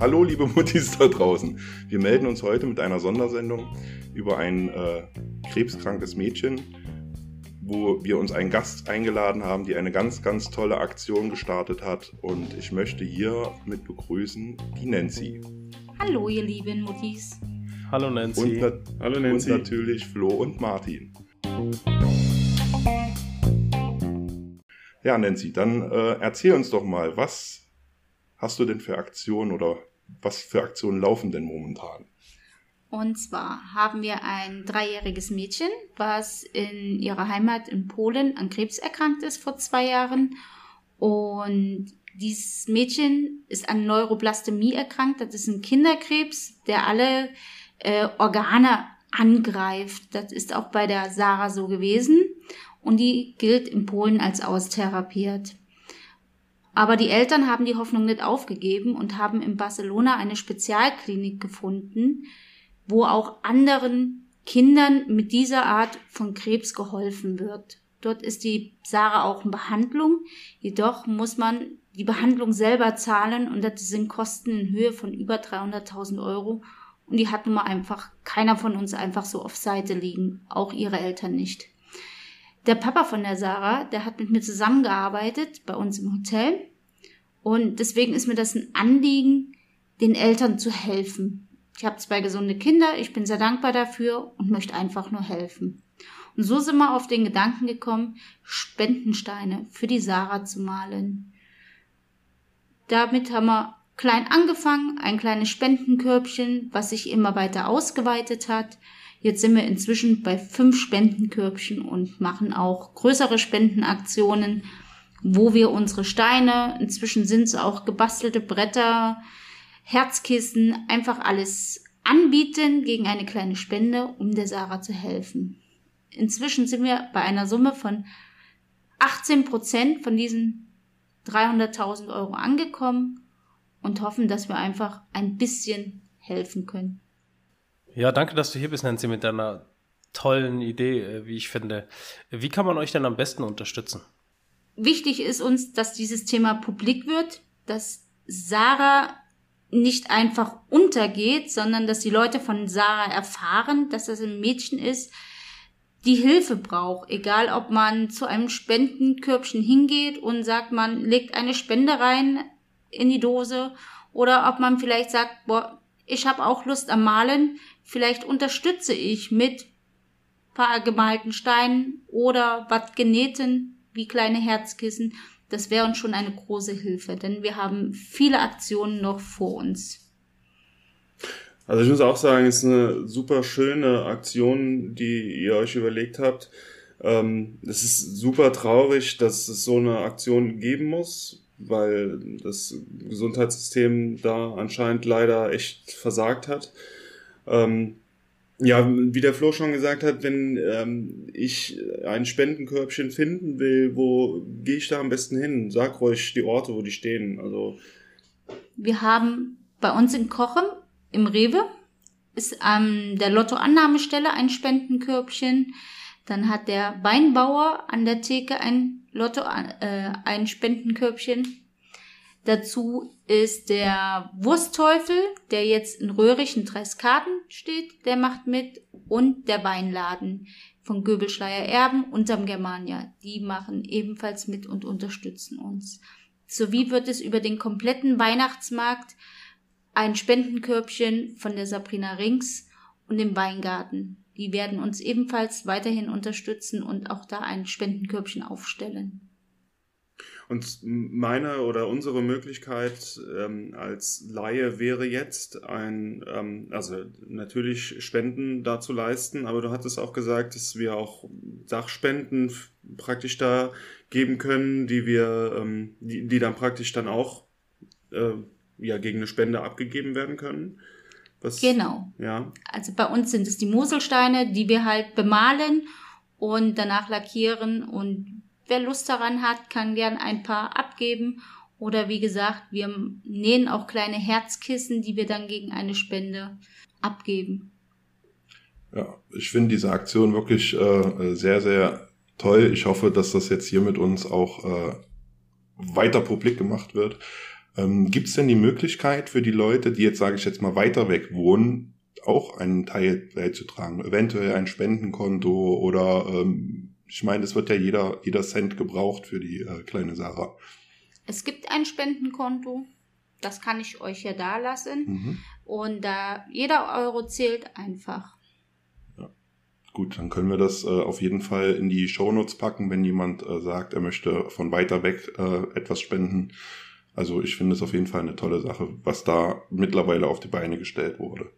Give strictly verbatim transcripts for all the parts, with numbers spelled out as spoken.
Hallo liebe Muttis da draußen, wir melden uns heute mit einer Sondersendung über ein äh, krebskrankes Mädchen, wo wir uns einen Gast eingeladen haben, die eine ganz, ganz tolle Aktion gestartet hat, und ich möchte hier mit begrüßen die Nancy. Hallo ihr lieben Muttis. Hallo Nancy. Und, na- Hallo Nancy. Und natürlich Flo und Martin. Ja Nancy, dann äh, erzähl uns doch mal, was hast du denn für Aktionen oder was für Aktionen laufen denn momentan? Und zwar haben wir ein dreijähriges Mädchen, was in ihrer Heimat in Polen an Krebs erkrankt ist vor zwei Jahren. Und dieses Mädchen ist an Neuroblastomie erkrankt. Das ist ein Kinderkrebs, der alle äh, Organe angreift. Das ist auch bei der Sarah so gewesen. Und die gilt in Polen als austherapiert. Aber die Eltern haben die Hoffnung nicht aufgegeben und haben in Barcelona eine Spezialklinik gefunden, wo auch anderen Kindern mit dieser Art von Krebs geholfen wird. Dort ist die Sarah auch in Behandlung, jedoch muss man die Behandlung selber zahlen und das sind Kosten in Höhe von über dreihunderttausend Euro und die hat nun mal einfach keiner von uns einfach so auf Seite liegen, auch ihre Eltern nicht. Der Papa von der Sarah, der hat mit mir zusammengearbeitet bei uns im Hotel und deswegen ist mir das ein Anliegen, den Eltern zu helfen. Ich habe zwei gesunde Kinder, ich bin sehr dankbar dafür und möchte einfach nur helfen. Und so sind wir auf den Gedanken gekommen, Spendensteine für die Sarah zu malen. Damit haben wir klein angefangen, ein kleines Spendenkörbchen, was sich immer weiter ausgeweitet hat. Jetzt sind wir inzwischen bei fünf Spendenkörbchen und machen auch größere Spendenaktionen, wo wir unsere Steine, inzwischen sind es auch gebastelte Bretter, Herzkissen, einfach alles anbieten gegen eine kleine Spende, um der Sarah zu helfen. Inzwischen sind wir bei einer Summe von achtzehn Prozent von diesen dreihunderttausend Euro angekommen und hoffen, dass wir einfach ein bisschen helfen können. Ja, danke, dass du hier bist, Nancy, mit deiner tollen Idee, wie ich finde. Wie kann man euch denn am besten unterstützen? Wichtig ist uns, dass dieses Thema publik wird, dass Sarah nicht einfach untergeht, sondern dass die Leute von Sarah erfahren, dass das ein Mädchen ist, die Hilfe braucht. Egal, ob man zu einem Spendenkörbchen hingeht und sagt, man legt eine Spende rein in die Dose oder ob man vielleicht sagt, boah, ich habe auch Lust am Malen, vielleicht unterstütze ich mit ein paar gemalten Steinen oder was genähten, wie kleine Herzkissen. Das wäre uns schon eine große Hilfe, denn wir haben viele Aktionen noch vor uns. Also ich muss auch sagen, es ist eine super schöne Aktion, die ihr euch überlegt habt. Ähm, es ist super traurig, dass es so eine Aktion geben muss, weil das Gesundheitssystem da anscheinend leider echt versagt hat. Ähm, ja, wie der Flo schon gesagt hat, wenn ähm, ich ein Spendenkörbchen finden will, wo gehe ich da am besten hin? Sag ruhig die Orte, wo die stehen. Also wir haben bei uns in Cochem im Rewe ist an der Lottoannahmestelle ein Spendenkörbchen. Dann hat der Weinbauer an der Theke ein Lotto, äh, ein Spendenkörbchen. Dazu ist der Wurstteufel, der jetzt in Röhrig in Dreiskaden steht, der macht mit. Und der Weinladen von Göbelschleier Erben unterm Germania. Die machen ebenfalls mit und unterstützen uns. Sowie wird es über den kompletten Weihnachtsmarkt ein Spendenkörbchen von der Sabrina Rings und dem Weingarten. Die werden uns ebenfalls weiterhin unterstützen und auch da ein Spendenkörbchen aufstellen. Und meine oder unsere Möglichkeit ähm, als Laie wäre jetzt, ein, ähm, also natürlich Spenden dazu leisten, aber du hattest auch gesagt, dass wir auch Sachspenden f- praktisch da geben können, die wir, ähm, die, die dann praktisch dann auch äh, ja, gegen eine Spende abgegeben werden können. Das, genau. Ja. Also bei uns sind es die Moselsteine, die wir halt bemalen und danach lackieren. Und wer Lust daran hat, kann gern ein paar abgeben. Oder wie gesagt, wir nähen auch kleine Herzkissen, die wir dann gegen eine Spende abgeben. Ja, ich finde diese Aktion wirklich äh, sehr, sehr toll. Ich hoffe, dass das jetzt hier mit uns auch äh, weiter publik gemacht wird. Ähm, gibt es denn die Möglichkeit für die Leute, die jetzt, sage ich jetzt mal, weiter weg wohnen, auch einen Teil beizutragen? Eventuell ein Spendenkonto oder ähm, ich meine, es wird ja jeder, jeder Cent gebraucht für die äh, kleine Sarah. Es gibt ein Spendenkonto, das kann ich euch ja da lassen. Mhm. Und da jeder Euro zählt einfach. Gut, dann können wir das äh, auf jeden Fall in die Shownotes packen, wenn jemand äh, sagt, er möchte von weiter weg äh, etwas spenden. Also ich finde es auf jeden Fall eine tolle Sache, was da mittlerweile auf die Beine gestellt wurde.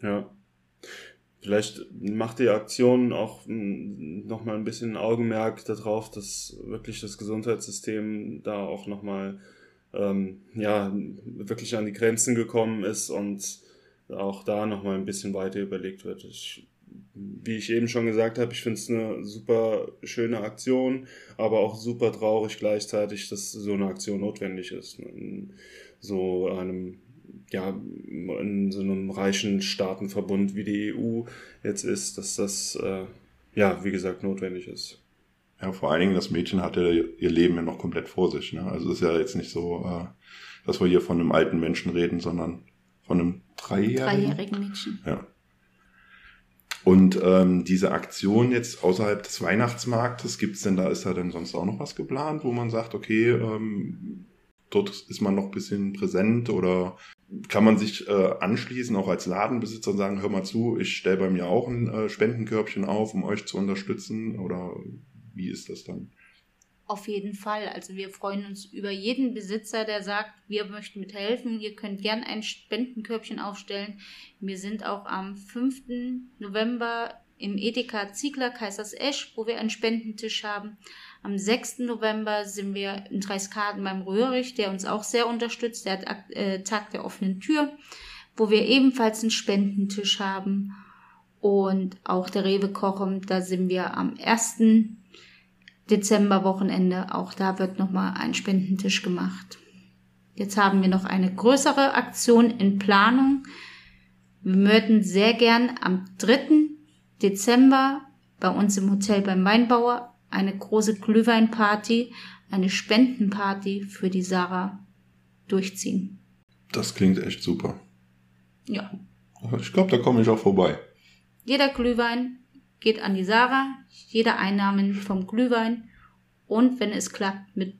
Ja, vielleicht macht die Aktion auch nochmal ein bisschen Augenmerk darauf, dass wirklich das Gesundheitssystem da auch nochmal ähm, ja, wirklich an die Grenzen gekommen ist und auch da nochmal ein bisschen weiter überlegt wird. Ich Wie ich eben schon gesagt habe, ich finde es eine super schöne Aktion, aber auch super traurig gleichzeitig, dass so eine Aktion notwendig ist. In so einem, ja, in so einem reichen Staatenverbund wie die E U jetzt ist, dass das, äh, ja, wie gesagt, notwendig ist. Ja, vor allen Dingen, das Mädchen hatte ihr Leben ja noch komplett vor sich. Ne? Also es ist ja jetzt nicht so, äh, dass wir hier von einem alten Menschen reden, sondern von einem dreijährigen, dreijährigen Mädchen. Ja. Und ähm, diese Aktion jetzt außerhalb des Weihnachtsmarktes, gibt's denn da, ist da denn sonst auch noch was geplant, wo man sagt, okay, ähm, dort ist man noch ein bisschen präsent oder kann man sich äh, anschließen, auch als Ladenbesitzer sagen, hör mal zu, ich stelle bei mir auch ein äh, Spendenkörbchen auf, um euch zu unterstützen, oder wie ist das dann? Auf jeden Fall, also wir freuen uns über jeden Besitzer, der sagt, wir möchten mithelfen, ihr könnt gern ein Spendenkörbchen aufstellen. Wir sind auch am fünften November im Edeka Ziegler Kaisersesch, wo wir einen Spendentisch haben. Am sechsten November sind wir in Dreiskaden beim Röhrig, der uns auch sehr unterstützt, der hat äh, Tag der offenen Tür, wo wir ebenfalls einen Spendentisch haben. Und auch der Rewe Cochem, da sind wir am ersten Dezember-Wochenende, auch da wird nochmal ein Spendentisch gemacht. Jetzt haben wir noch eine größere Aktion in Planung. Wir würden sehr gern am dritten Dezember bei uns im Hotel beim Weinbauer eine große Glühweinparty, eine Spendenparty für die Sarah durchziehen. Das klingt echt super. Ja. Ich glaube, da komme ich auch vorbei. Jeder Glühwein geht an die Sarah, jeder Einnahmen vom Glühwein und wenn es klappt mit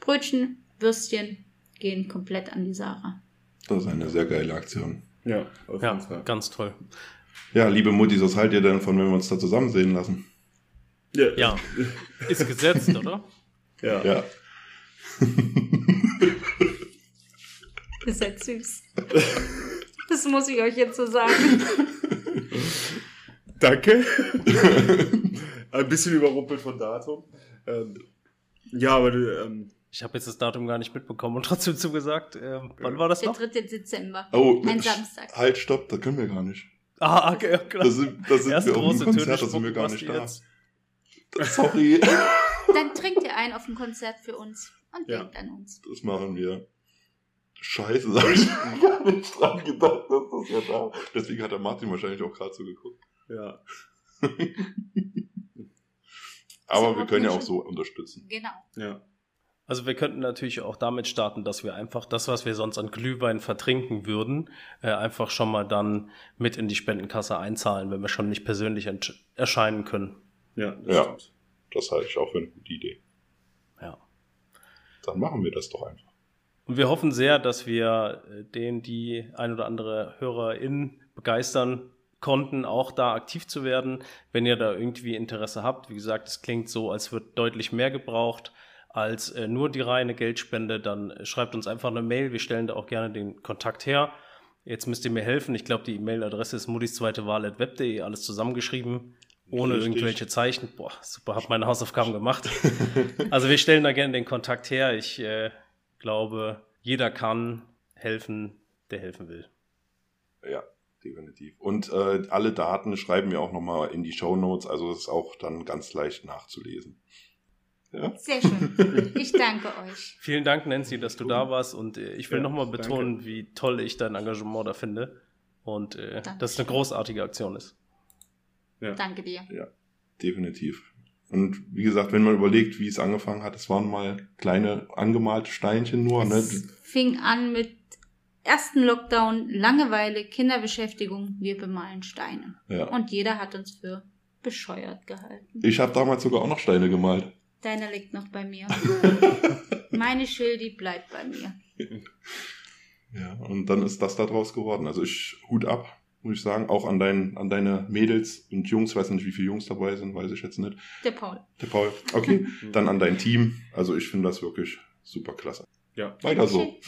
Brötchen, Würstchen, gehen komplett an die Sarah. Das ist eine sehr geile Aktion. Ja, auf jeden Fall. Ganz toll. Ja, liebe Muttis, was haltet ihr denn von, wenn wir uns da zusammen sehen lassen? Ja. ja. Ist gesetzt, oder? Ja. ja. Ihr seid süß. Das muss ich euch jetzt so sagen. Danke. Ein bisschen überrumpelt von Datum. Ähm, ja, aber... Ähm, ich habe jetzt das Datum gar nicht mitbekommen und trotzdem zugesagt. Ähm, wann war das noch? Der dritte Dezember. Oh, ein Samstag. Halt, stopp, da können wir gar nicht. Ah, okay, klar. Das sind, das sind wir auf dem Konzert, da sind wir gar nicht da. Sorry. Dann trinkt ihr einen auf dem Konzert für uns und denkt ja an uns. Das machen wir. Scheiße, da habe ich gar nicht dran gedacht, dass das ja da... Deswegen hat der Martin wahrscheinlich auch gerade so geguckt. Ja. Aber wir können ja auch so unterstützen. Genau. Ja. Also wir könnten natürlich auch damit starten, dass wir einfach das, was wir sonst an Glühwein vertrinken würden, äh, einfach schon mal dann mit in die Spendenkasse einzahlen, wenn wir schon nicht persönlich ent- erscheinen können. Ja, das, ja, das halte ich auch für eine gute Idee. Ja. Dann machen wir das doch einfach. Und wir hoffen sehr, dass wir den, die ein oder andere HörerInnen begeistern konnten, auch da aktiv zu werden, wenn ihr da irgendwie Interesse habt. Wie gesagt, es klingt so, als wird deutlich mehr gebraucht als äh, nur die reine Geldspende. Dann äh, schreibt uns einfach eine Mail. Wir stellen da auch gerne den Kontakt her. Jetzt müsst ihr mir helfen. Ich glaube, die E-Mail-Adresse ist muddiszweitewahl at web punkt de, alles zusammengeschrieben, ohne Richtig. irgendwelche Zeichen. Boah, super, hab meine Hausaufgaben gemacht. Also wir stellen da gerne den Kontakt her. Ich äh, glaube, jeder kann helfen, der helfen will. Ja. Definitiv. Und äh, alle Daten schreiben wir auch nochmal in die Shownotes, also es ist auch dann ganz leicht nachzulesen. Ja? Sehr schön. Ich danke euch. Vielen Dank, Nancy, dass du da warst, und äh, ich will ja, nochmal betonen, danke. wie toll ich dein Engagement da finde und äh, dass es eine großartige Aktion ist. Ja. Danke dir. Ja, definitiv. Und wie gesagt, wenn man überlegt, wie es angefangen hat, es waren mal kleine angemalte Steinchen nur. Es ne? fing an mit ersten Lockdown, Langeweile, Kinderbeschäftigung, wir bemalen Steine. Ja. Und jeder hat uns für bescheuert gehalten. Ich habe damals sogar auch noch Steine gemalt. Deiner liegt noch bei mir. Meine Schildi bleibt bei mir. Ja, und dann ist das da draus geworden. Also ich, Hut ab, muss ich sagen, auch an, dein, an deine Mädels und Jungs, weiß nicht, wie viele Jungs dabei sind, weiß ich jetzt nicht. Der Paul. Der Paul, okay. Dann an dein Team. Also ich finde das wirklich super klasse. Ja. Weiter so.